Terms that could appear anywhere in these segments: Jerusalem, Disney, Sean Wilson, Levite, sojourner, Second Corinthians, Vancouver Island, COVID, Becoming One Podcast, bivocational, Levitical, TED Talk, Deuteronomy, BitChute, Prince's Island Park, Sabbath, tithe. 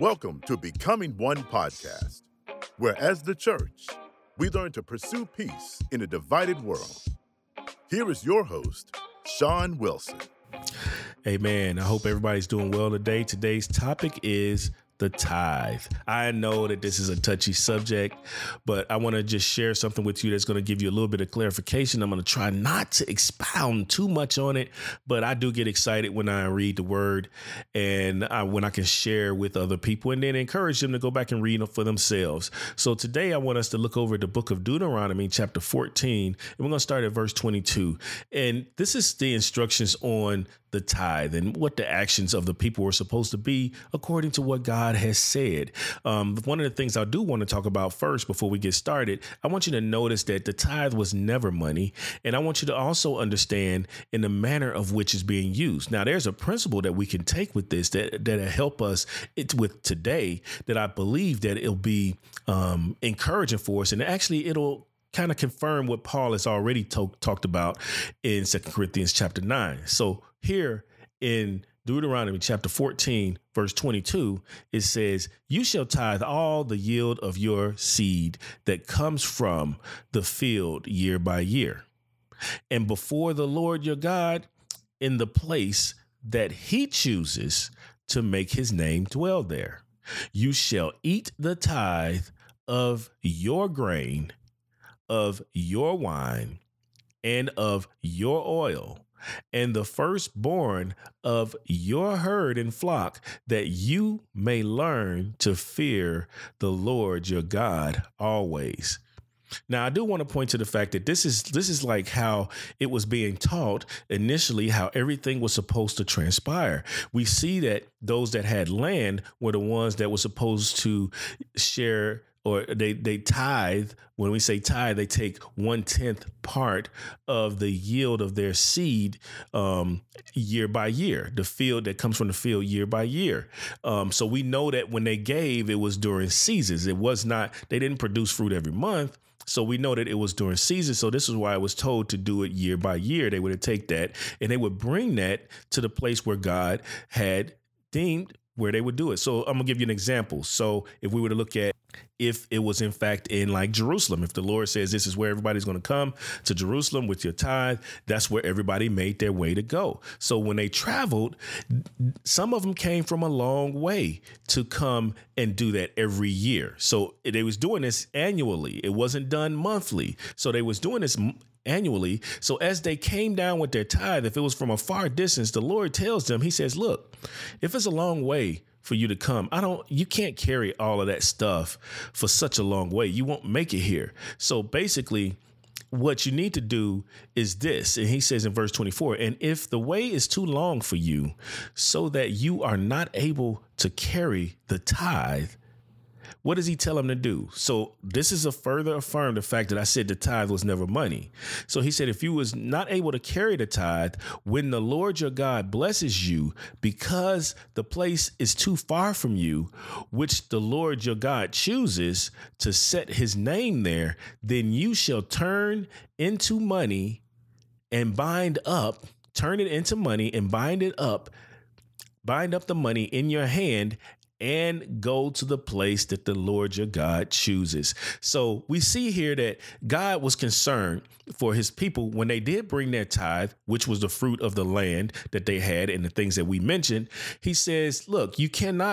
Welcome to Becoming One Podcast, where as the church, we learn to pursue peace in a divided world. Here is your host, Sean Wilson. Hey man, I hope everybody's doing well today. Today's topic is the tithe. I know that this is a touchy subject, but I want to just share something with you that's going to give you a little bit of clarification. I'm going to try not to expound too much on it, but I do get excited when I read the word and when I can share with other people and then encourage them to go back and read them for themselves. So today I want us to look over the book of Deuteronomy chapter 14, and we're going to start at verse 22. And this is the instructions on the tithe and what the actions of the people were supposed to be according to what God has said. One of the things I do want to talk about first before we get started, I want you to notice that the tithe was never money. And I want you to also understand in the manner of which it's being used. Now, there's a principle that we can take with this that'll help us with today that I believe that it'll be encouraging for us. And actually, it'll kind of confirm what Paul has already talked about in Second Corinthians chapter 9. So here in Deuteronomy chapter 14, verse 22, it says, "You shall tithe all the yield of your seed that comes from the field year by year. And before the Lord your God, in the place that he chooses to make his name dwell there, you shall eat the tithe of your grain, of your wine, and of your oil, and the firstborn of your herd and flock, that you may learn to fear the Lord your God always." Now, I do want to point to the fact that this is like how it was being taught initially, how everything was supposed to transpire. We see that those that had land were the ones that were supposed to share, or they tithe. When we say tithe, they take 1/10 part of the yield of their seed year by year, the field that comes from the field year by year. So we know that when they gave, it was during seasons. It was not, they didn't produce fruit every month. So we know that it was during season. So this is why I was told to do it year by year. They would take that and they would bring that to the place where God had deemed where they would do it. So I'm gonna give you an example. So if we were to look at, if it was in fact in like Jerusalem, if the Lord says this is where everybody's going to come to Jerusalem with your tithe, that's where everybody made their way to go. So when they traveled, some of them came from a long way to come and do that every year. So they was doing this annually. It wasn't done monthly. So they was doing this annually. So as they came down with their tithe, if it was from a far distance, the Lord tells them, he says, look, if it's a long way for you to come, you can't carry all of that stuff for such a long way. You won't make it here. So basically what you need to do is this. And he says in verse 24, "And if the way is too long for you, so that you are not able to carry the tithe," what does he tell him to do? So this is a further affirm the fact that I said the tithe was never money. So he said, if you was not able to carry the tithe, when the Lord your God blesses you, because the place is too far from you, which the Lord your God chooses to set his name there, then you shall turn it into money and bind up the money in your hand, and go to the place that the Lord your God chooses. So we see here that God was concerned for his people when they did bring their tithe, which was the fruit of the land that they had and the things that we mentioned. He says, look,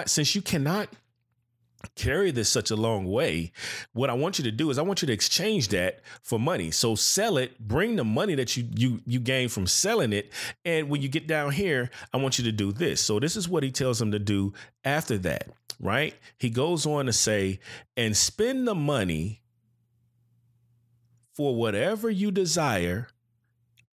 since you cannot carry this such a long way, what I want you to do is I want you to exchange that for money. So sell it, bring the money that you gain from selling it. And when you get down here, I want you to do this. So this is what he tells them to do after that, right? He goes on to say, "And spend the money for whatever you desire,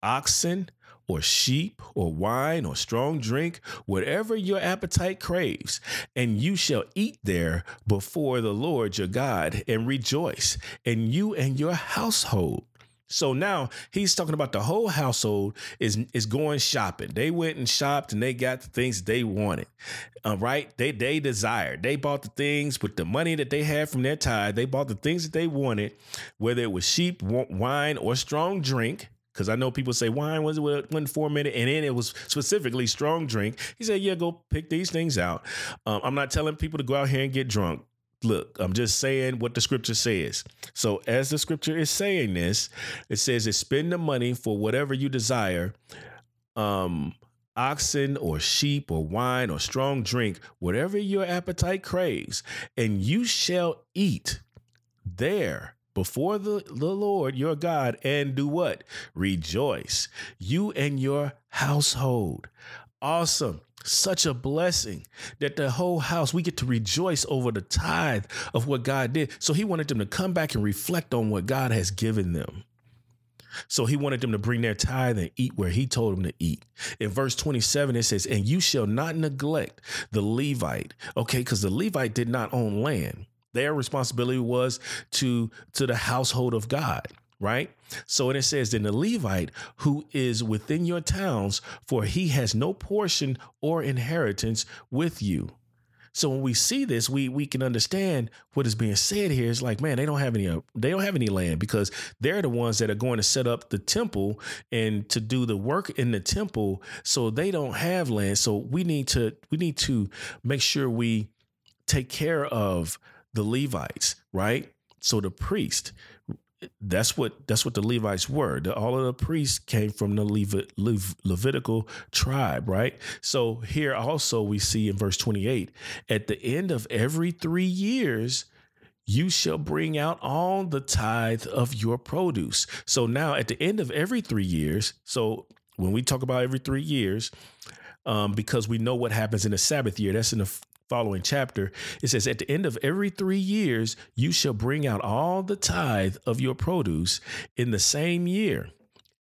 oxen or sheep or wine or strong drink, whatever your appetite craves, and you shall eat there before the Lord your God and rejoice, and you and your household." So now he's talking about the whole household is going shopping. They went and shopped and they got the things they wanted, right? They desired. They bought the things with the money that they had from their tithe. They bought the things that they wanted, whether it was sheep, wine, or strong drink. Because I know people say wine wasn't formatted, and then it was specifically strong drink. He said, yeah, go pick these things out. I'm not telling people to go out here and get drunk. Look, I'm just saying what the scripture says. So as the scripture is saying this, it says it's spend the money for whatever you desire, oxen or sheep or wine or strong drink, whatever your appetite craves, and you shall eat there before the Lord your God and do what? Rejoice, you and your household. Awesome. Such a blessing that the whole house, we get to rejoice over the tithe of what God did. So he wanted them to come back and reflect on what God has given them. So he wanted them to bring their tithe and eat where he told them to eat. In verse 27, it says, and you shall not neglect the Levite. Okay, because the Levite did not own land. Their responsibility was to the household of God. Right. So it says, then the Levite who is within your towns, for he has no portion or inheritance with you. So when we see this, we can understand what is being said here. It's like, man, they don't have any land, because they're the ones that are going to set up the temple and to do the work in the temple. So they don't have land. So we need to make sure we take care of the Levites. Right. So the priest. That's what the Levites were. All of the priests came from the Levitical tribe, right? So here also we see in verse 28, at the end of every 3 years, you shall bring out all the tithe of your produce. So now at the end of every 3 years, so when we talk about every 3 years, because we know what happens in the Sabbath year, that's in the following chapter, it says, at the end of every 3 years, you shall bring out all the tithe of your produce in the same year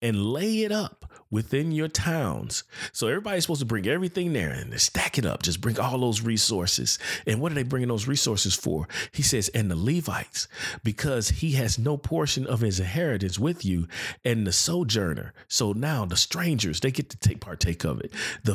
and lay it up within your towns. So everybody's supposed to bring everything there and stack it up. Just bring all those resources. And what are they bringing those resources for? He says, and the Levites, because he has no portion of his inheritance with you, and the sojourner. So now the strangers, they get to partake of it. The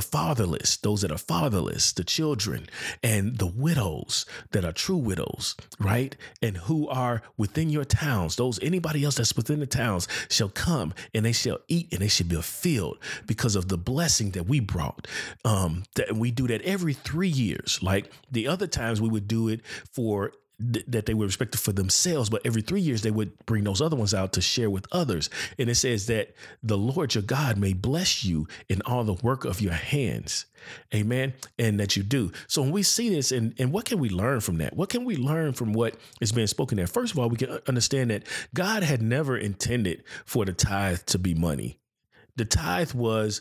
fatherless, those that are fatherless, the children, and the widows that are true widows, right? And who are within your towns, those, anybody else that's within the towns shall come and they shall eat and they should be filled because of the blessing that we brought. That we do that every 3 years. Like the other times we would do it for that they were respected for themselves, but every 3 years they would bring those other ones out to share with others. And it says that the Lord your God may bless you in all the work of your hands. Amen. And that you do. So when we see this, and what can we learn from that? What can we learn from what is being spoken there? First of all, we can understand that God had never intended for the tithe to be money. The tithe was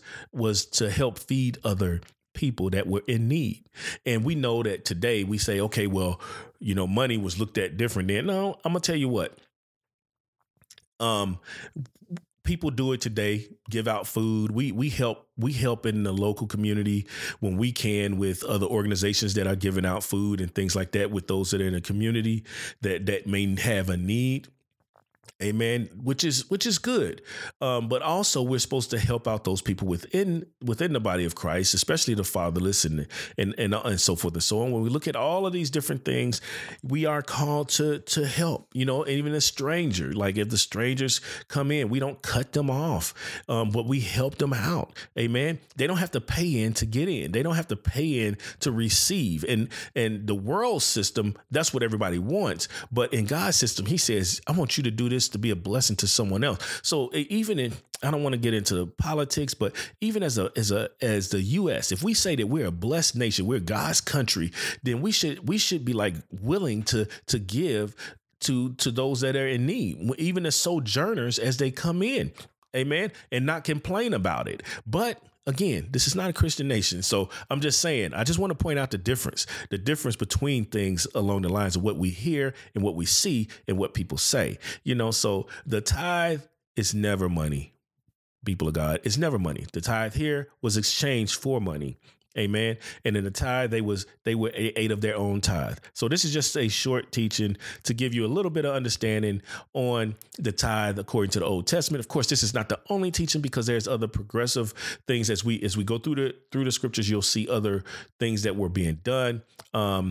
to help feed other people that were in need. And we know that today we say, okay, well, you know, money was looked at different then. No, I'm going to tell you what. People do it today, give out food. We help in the local community when we can with other organizations that are giving out food and things like that, with those that are in the community that may have a need. Amen. Which is good. But also we're supposed to help out those people within the body of Christ, especially the fatherless and so forth and so on. When we look at all of these different things, we are called to help, you know, even a stranger. Like if the strangers come in, we don't cut them off, but we help them out. Amen. They don't have to pay in to get in. They don't have to pay in to receive. And the world system, that's what everybody wants. But in God's system, he says, I want you to do this to be a blessing to someone else. So even in, I don't want to get into politics, but even as the U.S., if we say that we're a blessed nation, we're God's country, then we should be like willing to give to those that are in need, even the sojourners as they come in. Amen. And not complain about it. But again, this is not a Christian nation. So I'm just saying, I just want to point out the difference between things along the lines of what we hear and what we see and what people say, you know, so the tithe is never money. People of God, it's never money. The tithe here was exchanged for money. Amen. And in the tithe, they were ate of their own tithe. So this is just a short teaching to give you a little bit of understanding on the tithe according to the Old Testament. Of course, this is not the only teaching, because there's other progressive things as we go through the scriptures. You'll see other things that were being done.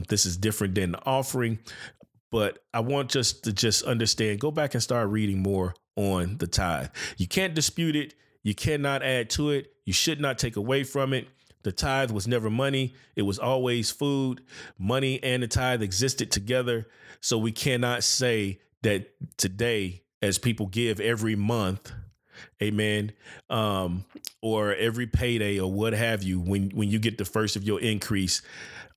This is different than the offering. But I want us to just understand, go back and start reading more on the tithe. You can't dispute it. You cannot add to it. You should not take away from it. The tithe was never money. It was always food. Money and the tithe existed together. So we cannot say that today, as people give every month, amen, or every payday or what have you, when you get the first of your increase,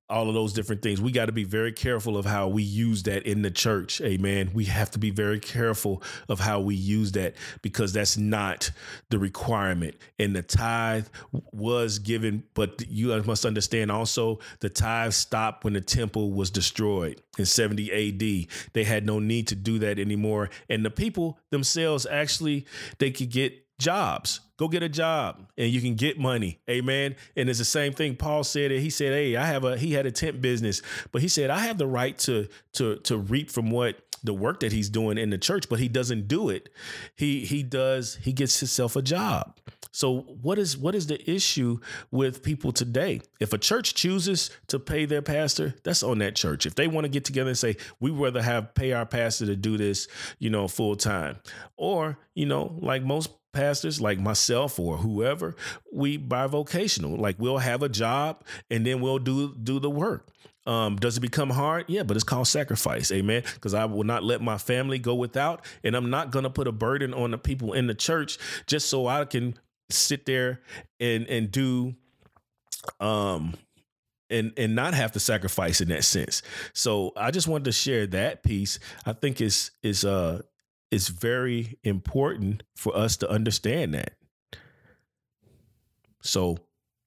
all of those different things, we got to be very careful of how we use that in the church. Amen. We have to be very careful of how we use that, because that's not the requirement. And the tithe was given, but you must understand also the tithe stopped when the temple was destroyed in 70 AD. They had no need to do that anymore. And the people themselves, actually, they could get jobs. Go get a job and you can get money. Amen. And it's the same thing Paul said. He said, hey, he had a tent business, but he said, I have the right to reap from what the work that he's doing in the church, but he doesn't do it. He gets himself a job. So what is the issue with people today? If a church chooses to pay their pastor, that's on that church. If they want to get together and say, we rather pay our pastor to do this, full time, or, like most pastors like myself or whoever, we bivocational, like we'll have a job and then we'll do the work. Does it become hard? Yeah, but it's called sacrifice. Amen. Because I will not let my family go without, and I'm not going to put a burden on the people in the church just so I can sit there and do, and not have to sacrifice in that sense. So I just wanted to share that piece. I think it's very important for us to understand that. So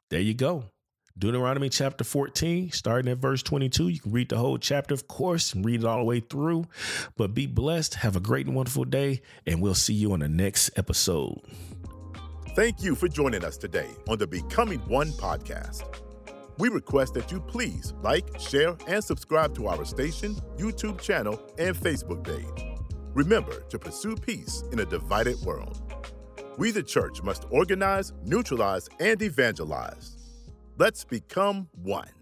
there you go. Deuteronomy chapter 14, starting at verse 22. You can read the whole chapter, of course, and read it all the way through. But be blessed. Have a great and wonderful day. And we'll see you on the next episode. Thank you for joining us today on the Becoming One podcast. We request that you please like, share, and subscribe to our station, YouTube channel, and Facebook page. Remember to pursue peace in a divided world. We, the church, must organize, neutralize, and evangelize. Let's become one.